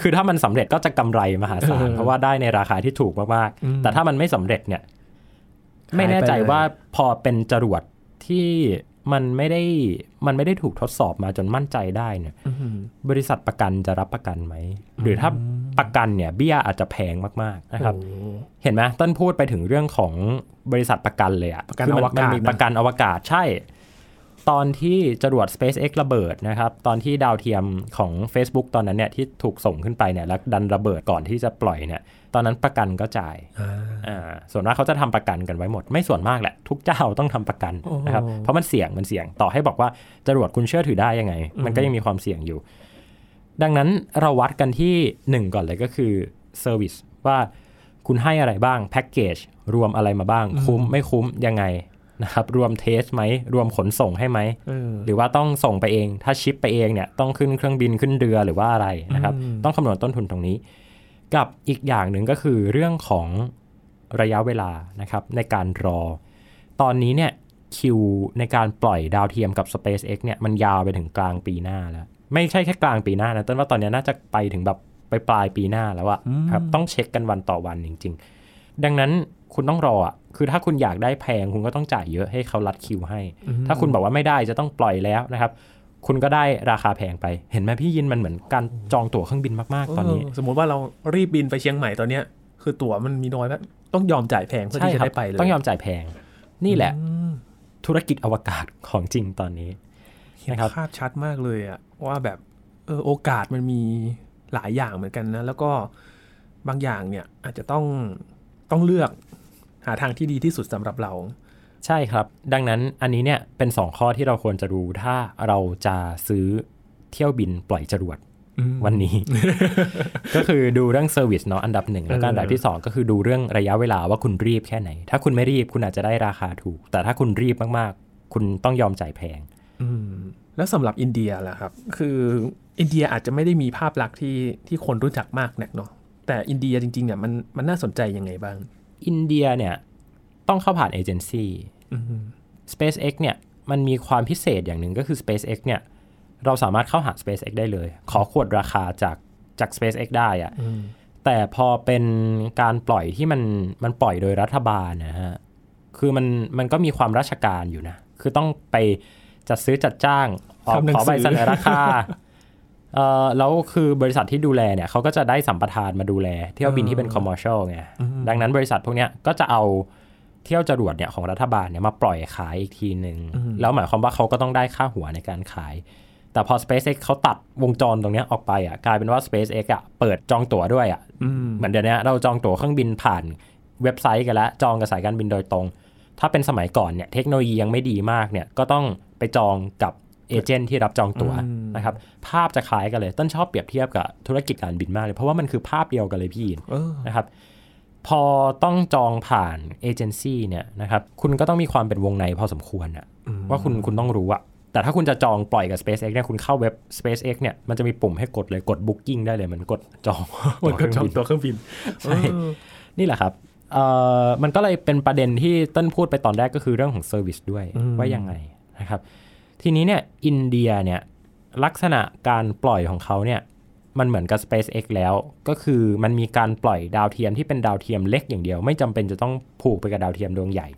คือถ้ามันสำเร็จก็จะกำไรมหาศาลเพราะว่าได้ในราคาที่ถูกมากๆแต่ถ้ามันไม่สำเร็จเนี่ยไม่แน่ใจว่าพอเป็นจรวดที่มันไม่ได้ถูกทดสอบมาจนมั่นใจได้เนี่ยบริษัทประกันจะรับประกันไหมหรือถ้าประกันเนี่ยเบี้ยอาจจะแพงมากๆนะครับเห็นไหมต้นพูดไปถึงเรื่องของบริษัทประกันเลยอะคือมันมีประกันอวกาศใช่ตอนที่จรวด SpaceX ระเบิดนะครับตอนที่ดาวเทียมของ Facebook ตอนนั้นเนี่ยที่ถูกส่งขึ้นไปเนี่ยแล้วดันระเบิดก่อนที่จะปล่อยเนี่ยตอนนั้นประกันก็จ่ายส่วนมากเขาจะทำประกันกันไว้หมดไม่ส่วนมากแหละทุกเจ้าต้องทำประกันนะครับเพราะมันเสี่ยงต่อให้บอกว่าจรวดคุณเชื่อถือได้ยังไงมันก็ยังมีความเสี่ยงอยู่ดังนั้นเราวัดกันที่1ก่อนเลยก็คือเซอร์วิสว่าคุณให้อะไรบ้างแพ็คเกจรวมอะไรมาบ้างคุ้มไม่คุ้มยังไงนะครับรวมเทสไหมรวมขนส่งให้ไหมหรือว่าต้องส่งไปเองถ้าชิปไปเองเนี่ยต้องขึ้นเครื่องบินขึ้นเรือหรือว่าอะไรนะครับต้องคำนวณต้นทุนตรงนี้กับอีกอย่างหนึ่งก็คือเรื่องของระยะเวลานะครับในการรอตอนนี้เนี่ยคิวในการปล่อยดาวเทียมกับ SpaceX เนี่ยมันยาวไปถึงกลางปีหน้าแล้วไม่ใช่แค่กลางปีหน้านะต้นว่าตอนนี้น่าจะไปถึงแบบปลายปีหน้าแล้วอะครับต้องเช็คกันวันต่อวันจริงๆดังนั้น คุณต้องรออ่ะคือถ้าคุณอยากได้แพงคุณก็ต้องจ่ายเยอะให้เขารัดคิวให้ถ้าคุณบอกว่าไม่ได้จะต้องปล่อยแล้วนะครับคุณก็ได้ราคาแพงไปเห็นไหมพี่ยินมันเหมือนการจองตั๋วเครื่องบินมากๆตอนนี้สมมติว่าเรารีบบินไปเชียงใหม่ตอนเนี้ยคือตั๋วมันมีน้อยแล้วต้องยอมจ่ายแพงเพื่อที่จะได้ไปเลยต้องยอมจ่ายแพงนี่แหละธุรกิจอวกาศของจริงตอนนี้นะครับภาพชัดมากเลยอะว่าแบบโอกาสมันมีหลายอย่างเหมือนกันนะแล้วก็บางอย่างเนี่ยอาจจะต้องเลือกหาทางที่ดีที่สุดสำหรับเราใช่ครับดังนั้นอันนี้เนี่ยเป็น2ข้อที่เราควรจะรู้ถ้าเราจะซื้อเที่ยวบินปล่อยจรวดวันนี้ ก็คือดูเรื่องเซอร์วิสเนาะอันดับ1แล้วก็อันดับที่2ก็คือดูเรื่องระยะเวลาว่าคุณรีบแค่ไหนถ้าคุณไม่รีบคุณอาจจะได้ราคาถูกแต่ถ้าคุณรีบมากๆคุณต้องยอมจ่ายแพงแล้วสำหรับอินเดียล่ะครับคืออินเดียอาจจะไม่ได้มีภาพลักษณ์ที่คนรู้จักมากนักเนาะแต่อินเดียจริงๆเนี่ยมันน่าสนใจยังไงบ้างอินเดียเนี่ยต้องเข้าผ่านเอเจนซี่ SpaceX เนี่ยมันมีความพิเศษอย่างหนึ่งก็คือ SpaceX เนี่ยเราสามารถเข้าหา SpaceX ได้เลยขอขวดราคาจาก SpaceX ได้อะแต่พอเป็นการปล่อยที่มันปล่อยโดยรัฐบาลนะฮะคือมันก็มีความราชการอยู่นะคือต้องไปจัดซื้อจัดจ้างออกขอใบเสนอราคาแล้วคือบริษัทที่ดูแลเนี่ยเขาก็จะได้สัมปทานมาดูแลเที่ยวบินที่เป็นคอมเมอร์เชียลไงดังนั้นบริษัทพวกเนี้ยก็จะเอาเที่ยวจรวดเนี่ยของรัฐบาลเนี่ยมาปล่อยขายอีกทีนึงแล้วหมายความว่าเขาก็ต้องได้ค่าหัวในการขายแต่พอ SpaceX เขาตัดวงจรตรงนี้ออกไปอ่ะกลายเป็นว่า SpaceX อ่ะเปิดจองตั๋วด้วยอ่ะเหมือนเดี๋ยวนี้เราจองตั๋วเครื่องบินผ่านเว็บไซต์กันแล้วจองกับสายการบินโดยตรงถ้าเป็นสมัยก่อนเนี่ยเทคโนโลยียังไม่ดีมากเนี่ยก็ต้องไปจองกับเอเจนต์ที่รับจองตั๋วนะครับภาพจะคล้ายกันเลยต้นชอบเปรียบเทียบกับธุรกิจการบินมากเลยเพราะว่ามันคือภาพเดียวกันเลยพี่นะครับพอต้องจองผ่านเอเจนซี่เนี่ยนะครับคุณก็ต้องมีความเป็นวงในพอสมควรนะว่าคุณต้องรู้อะแต่ถ้าคุณจะจองปล่อยกับ SpaceX เนี่ยคุณเข้าเว็บ SpaceX เนี่ยมันจะมีปุ่มให้กดเลยกด Booking ได้เลยมันกดจองตัวเครื่องบินใช่นี่แหละครับมันก็เลยเป็นประเด็นที่ต้นพูดไปตอนแรกก็คือเรื่องของเซอร์วิสด้วยว่ายังไงนะครับทีนี้เนี่ยอินเดียเนี่ยลักษณะการปล่อยของเขาเนี่ยมันเหมือนกับ SpaceX แล้วก็คือมันมีการปล่อยดาวเทียมที่เป็นดาวเทียมเล็กอย่างเดียวไม่จำเป็นจะต้องผูกไปกับดาวเทียมดวงใหญ่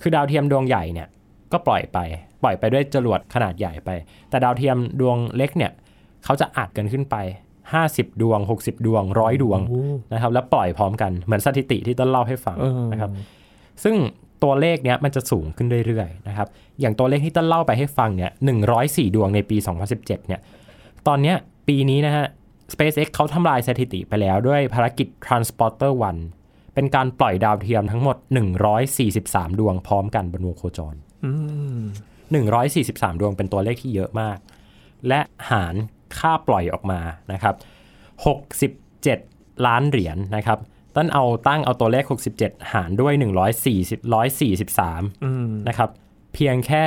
คือดาวเทียมดวงใหญ่เนี่ยก็ปล่อยไปด้วยจรวดขนาดใหญ่ไปแต่ดาวเทียมดวงเล็กเนี่ยเขาจะอัดกันขึ้นไป50ดวง60ดวง100ดวงนะครับแล้วปล่อยพร้อมกันเหมือนสถิติที่ต้นเล่าให้ฟังนะครับซึ่งตัวเลขเนี้ยมันจะสูงขึ้นเรื่อยๆนะครับอย่างตัวเลขที่ต้นเล่าไปให้ฟังเนี่ย104ดวงในปี2017เนี่ยตอนเนี้ยปีนี้นะฮะ SpaceX เขาทำลายสถิติไปแล้วด้วยภารกิจ Transporter 1 เป็นการปล่อยดาวเทียมทั้งหมด143ดวงพร้อมกันบนวงโคจร143ดวงเป็นตัวเลขที่เยอะมากและหารค่าปล่อยออกมานะครับ67ล้านเหรียญ นะครับต้นเอาตั้งเอาตัวเลข67หารด้วย143นะครับเพียงแค่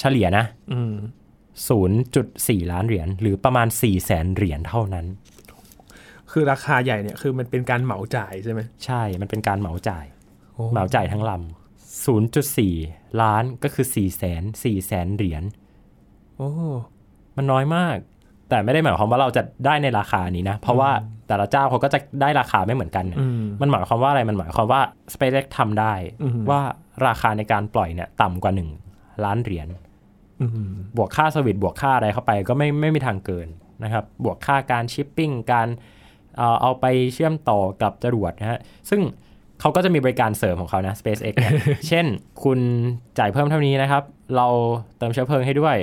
เฉลี่ยนะ 0.4 ล้านเหรียญหรือประมาณ 400,000 เหรียญเท่านั้นคือราคาใหญ่เนี่ยคือมันเป็นการเหมาจ่ายใช่ไหมใช่มันเป็นการเหมาจ่ายทั้งลำ0.4 ล้านก็คือ 400,000 เหรียญโอ้มันน้อยมากแต่ไม่ได้หมายความว่าเราจะได้ในราคานี้นะเพราะว่าแต่ละเจ้าเขาก็จะได้ราคาไม่เหมือนกันมันหมายความว่าอะไรมันหมายความว่า SpaceX ทำได้ว่าราคาในการปล่อยเนี่ยต่ำกว่า1ล้านเหรียญบวกค่าสวิตบวกค่าอะไรเข้าไปก็ไม่มีทางเกินนะครับบวกค่าการชิปปิ้งการเอาไปเชื่อมต่อกับจรวดนะฮะซึ่งเขาก็จะมีบริการเสริมของเขานะ SpaceX เนี่ย เช่นคุณจ่ายเพิ่มเท่านี้นะครับเราเติมเชื้อเพลิงให้ด้วย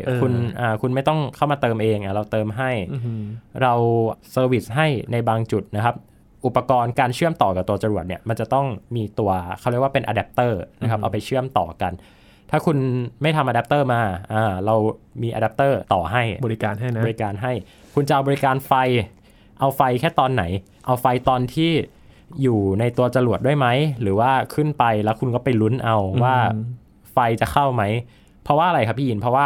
คุณไม่ต้องเข้ามาเติมเองเราเติมให้เราเซอร์วิสให้ในบางจุดนะครับอุปกรณ์การเชื่อมต่อกับตัวจรวดเนี่ยมันจะต้องมีตัวเขาเรียกว่าเป็นอะแดปเตอร์นะครับเอาไปเชื่อมต่อกันถ้าคุณไม่ทำอะแดปเตอร์มาเรามีอะแดปเตอร์ต่อให้บริการให้นะบริการให้คุณจะเอาบริการไฟเอาไฟแค่ตอนไหนเอาไฟตอนที่อยู่ในตัวจรวดด้วยไหมหรือว่าขึ้นไปแล้วคุณก็ไปลุ้นเอาว่าไฟจะเข้าไหมเพราะว่าอะไรครับพี่ยินเพราะว่า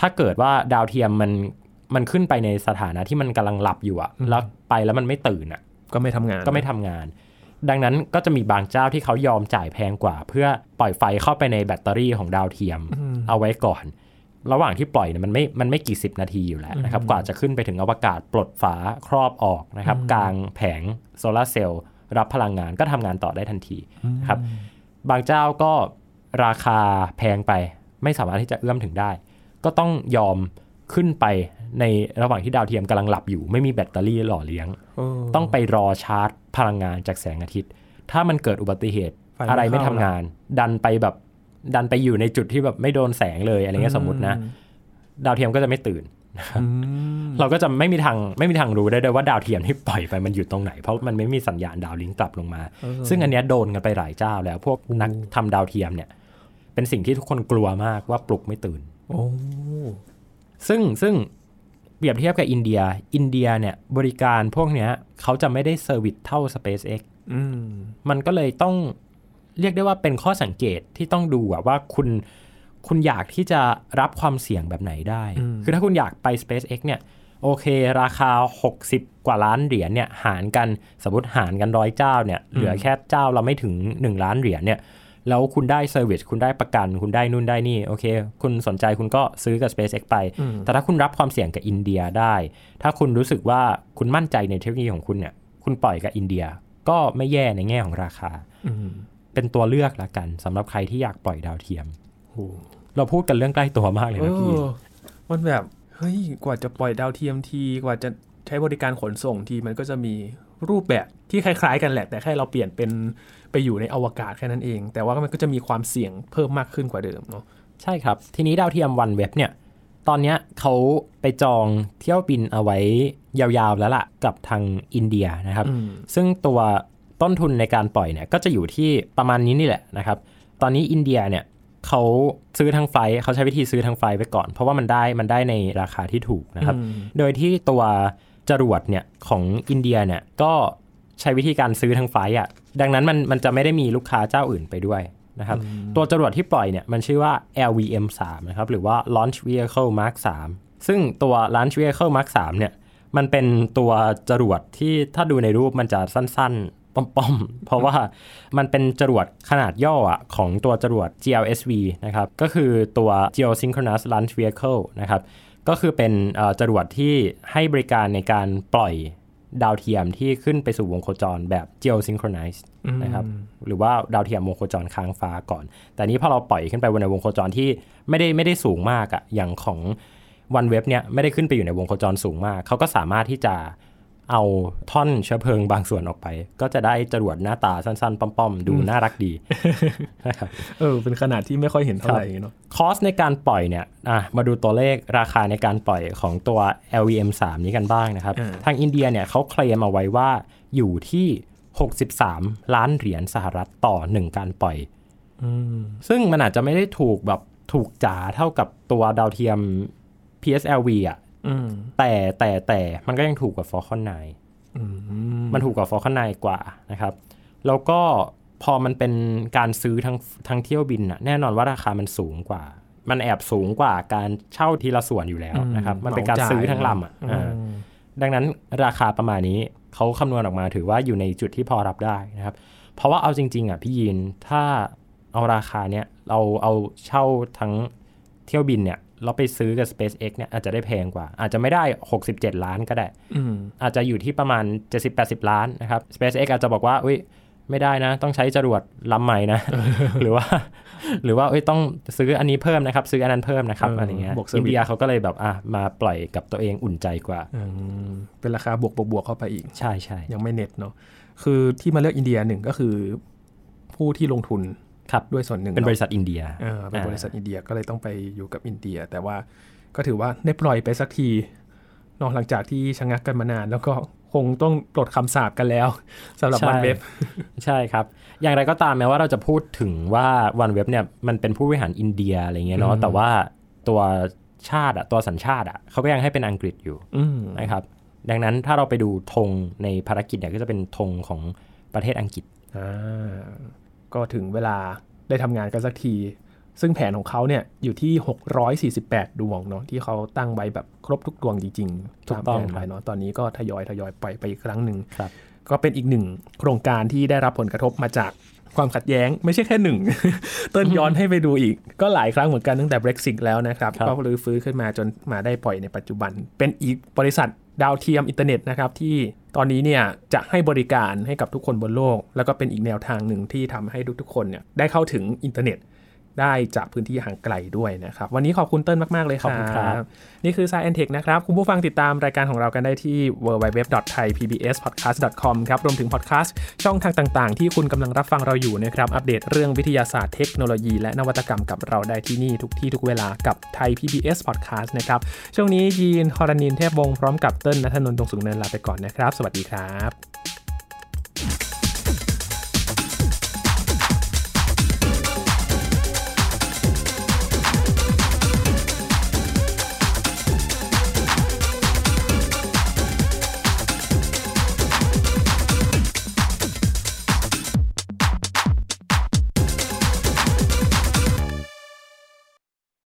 ถ้าเกิดว่าดาวเทียมมันขึ้นไปในสถานะที่มันกำลังหลับอยู่อะแล้วไปแล้วมันไม่ตื่นอะก็ไม่ทำงานดังนั้นก็จะมีบางเจ้าที่เขายอมจ่ายแพงกว่าเพื่อปล่อยไฟเข้าไปในแบตเตอรี่ของดาวเทียมเอาไว้ก่อนระหว่างที่ปล่อยเนี่ยมันไม่กี่สิบนาทีอยู่แล้วนะครับกว่าจะขึ้นไปถึงอวกาศปลดฝาครอบออกนะครับกลางแผงโซลาร์เซลล์ รับพลังงานก็ทำงานต่อได้ทันทีครับบางเจ้าก็ราคาแพงไปไม่สามารถที่จะเอื้อมถึงได้ก็ต้องยอมขึ้นไปในระหว่างที่ดาวเทียมกำลังหลับอยู่ไม่มีแบตเตอรี่หล่อเลี้ยงต้องไปรอชาร์จพลังงานจากแสงอาทิตย์ถ้ามันเกิดอุบัติเหตุอะไรไม่ทำงานดันไปอยู่ในจุดที่แบบไม่โดนแสงเลยอะไรเงี้ยสมมตินะดาวเทียมก็จะไม่ตื่นเราก็จะไม่มีทางรู้ได้ด้วยว่าดาวเทียมที่ปล่อยไปมันอยู่ตรงไหนเพราะมันไม่มีสัญญาณดาวลิงก์กลับลงมาซึ่งอันเนี้ยโดนกันไปหลายเจ้าแล้วพวกนักทำดาวเทียมเนี่ยเป็นสิ่งที่ทุกคนกลัวมากว่าปลุกไม่ตื่นซึ่งเปรียบเทียบกับอินเดียเนี่ยบริการพวกเนี้ยเขาจะไม่ได้เซอร์วิสเท่า SpaceX มันก็เลยต้องเรียกได้ว่าเป็นข้อสังเกตที่ต้องดูว่าคุณอยากที่จะรับความเสี่ยงแบบไหนได้คือถ้าคุณอยากไป SpaceX เนี่ยโอเคราคา60กว่าล้านเหรียญเนี่ยหารกันสมมุติหารกัน100เจ้าเนี่ยเหลือแค่เจ้าเราไม่ถึง1ล้านเหรียญเนี่ยแล้วคุณได้เซอร์วิสคุณได้ประกันคุณได้นู่นได้นี่โอเคคุณสนใจคุณก็ซื้อกับ SpaceX ไปแต่ถ้าคุณรับความเสี่ยงกับอินเดียได้ถ้าคุณรู้สึกว่าคุณมั่นใจในเทคโนโลยีของคุณเนี่ยคุณปล่อยกับอินเดียก็ไม่แย่ในแง่ของราคาเป็นตัวเลือกละกันสำหรับใครที่อยากปล่อยดาวเทียมเราพูดกันเรื่องใกล้ตัวมากเลยนะพี่มันแบบเฮ้ยกว่าจะปล่อยดาวเทียมทีกว่าจะใช้บริการขนส่งทีมันก็จะมีรูปแบบที่คล้ายๆกันแหละแต่แค่เราเปลี่ยนเป็นไปอยู่ในอวกาศแค่นั้นเองแต่ว่ามันก็จะมีความเสี่ยงเพิ่มมากขึ้นกว่าเดิมเนาะใช่ครับทีนี้ดาวเทียม One Web เนี่ยตอนนี้เขาไปจองเที่ยวบินเอาไว้ยาวๆแล้วล่ะกับทางอินเดียนะครับซึ่งตัวต้นทุนในการปล่อยเนี่ยก็จะอยู่ที่ประมาณนี้นี่แหละนะครับตอนนี้อินเดียเนี่ยเขาซื้อทางไฟเขาใช้วิธีซื้อทางไฟไปก่อนเพราะว่ามันได้ในราคาที่ถูกนะครับโดยที่ตัวจรวดเนี่ยของอินเดียเนี่ยก็ใช้วิธีการซื้อทางไฟอ่ะดังนั้นมันจะไม่ได้มีลูกค้าเจ้าอื่นไปด้วยนะครับตัวจรวดที่ปล่อยเนี่ยมันชื่อว่า LVM3 นะครับหรือว่า Launch Vehicle Mark 3 ซึ่งตัว Launch Vehicle Mark 3 เนี่ยมันเป็นตัวจรวดที่ถ้าดูในรูปมันจะสั้นๆป้อมๆเพราะว่ามันเป็นจรวดขนาดย่ออ่ะของตัวจรวด GLSV นะครับก็คือตัว Geosynchronous Launch Vehicle นะครับก็คือเป็นจรวดที่ให้บริการในการปล่อยดาวเทียมที่ขึ้นไปสู่วงโคจรแบบ Geosynchronized นะครับหรือว่าดาวเทียมวงโคจรค้างฟ้าก่อนแต่นี้พอเราปล่อยขึ้นไปบนวงโคจรที่ไม่ได้สูงมากอ่ะอย่างของ One Web เนี่ยไม่ได้ขึ้นไปอยู่ในวงโคจรสูงมากเขาก็สามารถที่จะเอาท่อนเชื้อเพลิงบางส่วนออกไปก็จะได้จรวดหน้าตาสั้นๆป้อมๆดูน่ารักดีนะครับเป็นขนาดที่ไม่ค่อยเห็นเท่าไหร่เนาะคอสในการปล่อยเนี่ยมาดูตัวเลขราคาในการปล่อยของตัว LVM3 นี้กันบ้างนะครับทางอินเดียเนี่ยเขาเคลมเอาไว้ว่าอยู่ที่63ล้านเหรียญสหรัฐต่อ1การปล่อยซึ่งมันอาจจะไม่ได้ถูกแบบถูกจ๋าเท่ากับตัวดาวเทียม PSLV อ่ะแต่มันก็ยังถูกกว่า Falcon 9 มันถูกกว่า Falcon 9 กว่านะครับแล้วก็พอมันเป็นการซื้อทั้งเที่ยวบินน่ะแน่นอนว่าราคามันสูงกว่ามันแอบสูงกว่าการเช่าทีละส่วนอยู่แล้วนะครับมันเป็นการซื้อทั้งลำอ่ะดังนั้นราคาประมาณนี้เขาคำนวณออกมาถือว่าอยู่ในจุดที่พอรับได้นะครับเพราะว่าเอาจริงๆอ่ะพี่ยินถ้าเอาราคาเนี้ยเราเอาเช่าทั้งเที่ยวบินเนี่ยเราไปซื้อกับ SpaceX เนี่ยอาจจะได้แพงกว่าอาจจะไม่ได้67ล้านก็ได้อาจจะอยู่ที่ประมาณ 70-80 ล้านนะครับ SpaceX อาจจะบอกว่าอุ๊ยไม่ได้นะต้องใช้จรวดลำใหม่นะ หรือว่าเอ้ยต้องซื้ออันนี้เพิ่มนะครับซื้ออันนั้นเพิ่มนะครับอะไรเงี้ยอินเดียเขาก็เลยแบบมาปล่อยกับตัวเองอุ่นใจกว่าเป็นราคาบวกๆเข้าไปอีกใช่ๆยังไม่เน็ตเนาะคือที่มาเลือกอินเดีย1ก็คือผู้ที่ลงทุนด้วยส่วนหนึ่งเป็นบริษัทอินเดียเป็นบริษัทอินเดียก็เลยต้องไปอยู่กับอินเดียแต่ว่าก็ถือว่าได้ปล่อยไปสักทีนอกหลังจากที่ชะงักกันมานานแล้วก็คงต้องปลดคำสาปกันแล้วสำหรับ One Web ใช่ครับอย่างไรก็ตามแม้ว่าเราจะพูดถึงว่า One Web เนี่ยมันเป็นผู้บริหารอินเดียอะไรเงี้ยเนาะแต่ว่าตัวชาติตัวสัญชาติเขาก็ยังให้เป็นอังกฤษอยู่นะครับดังนั้นถ้าเราไปดูธงในภารกิจเนี่ยก็จะเป็นธงของประเทศอังกฤษก็ถึงเวลาได้ทำงานกันสักทีซึ่งแผนของเขาเนี่ยอยู่ที่648ดวงเนาะที่เขาตั้งไว้แบบครบทุกดวงจริงๆตามแผนไปเนาะตอนนี้ก็ทยอยปล่อยไปอีกครั้งหนึ่งก็เป็นอีกหนึ่งโครงการที่ได้รับผลกระทบมาจากความขัดแย้งไม่ใช่แค่หนึ่ง ต้นย้อนให้ไปดูอีกก็หลายครั้งเหมือนกันตั้งแต่ Brexit แล้วนะครับก็รื้อฟื้นขึ้นมาจนมาได้ปล่อยในปัจจุบันเป็นอีกบริษัทดาวเทียมอินเทอร์เน็ตนะครับที่ ตอนนี้เนี่ยจะให้บริการให้กับทุกคนบนโลกแล้วก็เป็นอีกแนวทางหนึ่งที่ทำให้ทุกๆคนเนี่ยได้เข้าถึงอินเทอร์เน็ตได้จากพื้นที่ห่างไกลด้วยนะครับวันนี้ขอบคุณเติ้ลมากๆเลยครับนี่คือ Science and Tech นะครับคุณผู้ฟังติดตามรายการของเรากันได้ที่ www.thaipbspodcast.com ครับรวมถึงพอดคาสต์ช่องทางต่างๆที่คุณกำลังรับฟังเราอยู่นะครับอัปเดตเรื่องวิทยาศาสตร์เทคโนโลยีและนวัตกรรมกับเราได้ที่นี่ทุกที่ทุกเวลากับ Thai PBS Podcast นะครับช่วงนี้ยีน หรณินทร์ เทพวงศ์พร้อมกับเติ้ลณัฐนนท์ ดวงสุขเนินลาไปก่อนนะครับสวัสดีครับ